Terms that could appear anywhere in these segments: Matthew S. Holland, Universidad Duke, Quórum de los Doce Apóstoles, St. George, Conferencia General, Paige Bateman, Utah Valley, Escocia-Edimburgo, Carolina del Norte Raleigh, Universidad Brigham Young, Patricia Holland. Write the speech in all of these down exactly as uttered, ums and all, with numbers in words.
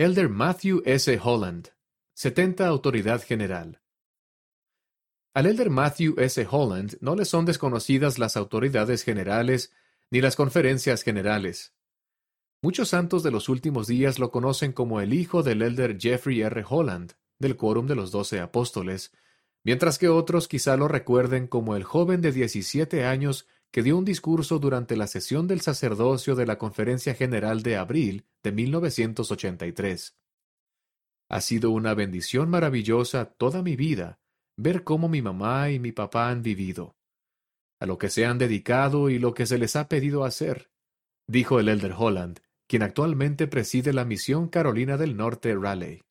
Elder Matthew S. Holland, setenta Autoridad General. Al Elder Matthew S. Holland no le son desconocidas las autoridades generales ni las conferencias generales. Muchos santos de los últimos días lo conocen como el hijo del Elder Jeffrey erre Holland, del Quórum de los Doce Apóstoles, mientras que otros quizá lo recuerden como el joven de diecisiete años que dio un discurso durante la sesión del sacerdocio de la Conferencia General de abril de mil novecientos ochenta y tres. Ha sido una bendición maravillosa toda mi vida ver cómo mi mamá y mi papá han vivido, a lo que se han dedicado y lo que se les ha pedido hacer, dijo el Elder Holland, quien actualmente preside la misión Carolina del Norte Raleigh.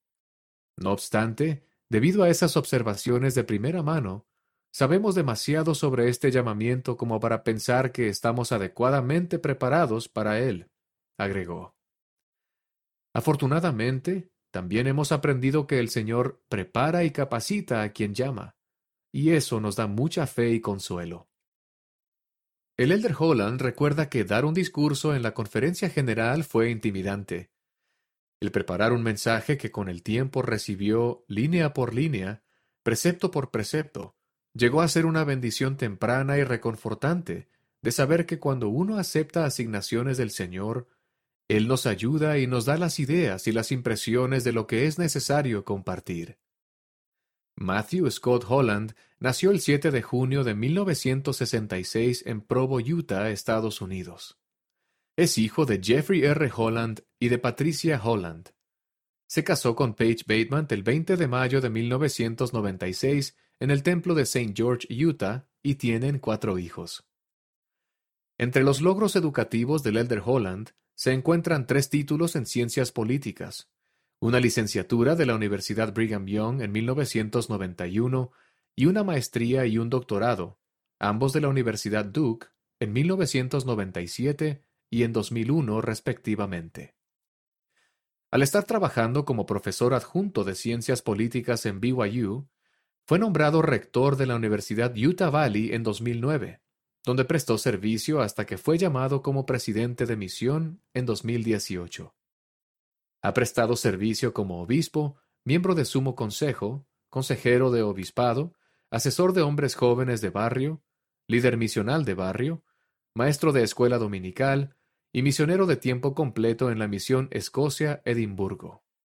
No obstante, debido a esas observaciones de primera mano, sabemos demasiado sobre este llamamiento como para pensar que estamos adecuadamente preparados para él, agregó. Afortunadamente, también hemos aprendido que el Señor prepara y capacita a quien llama, y eso nos da mucha fe y consuelo. El Elder Holland recuerda que dar un discurso en la Conferencia General fue intimidante. El preparar un mensaje que con el tiempo recibió línea por línea, precepto por precepto, llegó a ser una bendición temprana y reconfortante de saber que cuando uno acepta asignaciones del Señor, Él nos ayuda y nos da las ideas y las impresiones de lo que es necesario compartir. Matthew Scott Holland nació el siete de junio de mil novecientos sesenta y seis en Provo, Utah, Estados Unidos. Es hijo de Jeffrey erre Holland y de Patricia Holland. Se casó con Paige Bateman el veinte de mayo de mil novecientos noventa y seis en el templo de Saint George, Utah, y tienen cuatro hijos. Entre los logros educativos del Elder Holland se encuentran tres títulos en ciencias políticas, una licenciatura de la Universidad Brigham Young en mil novecientos noventa y uno y una maestría y un doctorado, ambos de la Universidad Duke, en mil novecientos noventa y siete y en dos mil uno respectivamente. Al estar trabajando como profesor adjunto de ciencias políticas en B Y U, fue nombrado rector de la Universidad Utah Valley en dos mil nueve, donde prestó servicio hasta que fue llamado como presidente de misión en dos mil dieciocho. Ha prestado servicio como obispo, miembro de sumo consejo, consejero de obispado, asesor de hombres jóvenes de barrio, líder misional de barrio, maestro de escuela dominical y misionero de tiempo completo en la misión Escocia-Edimburgo.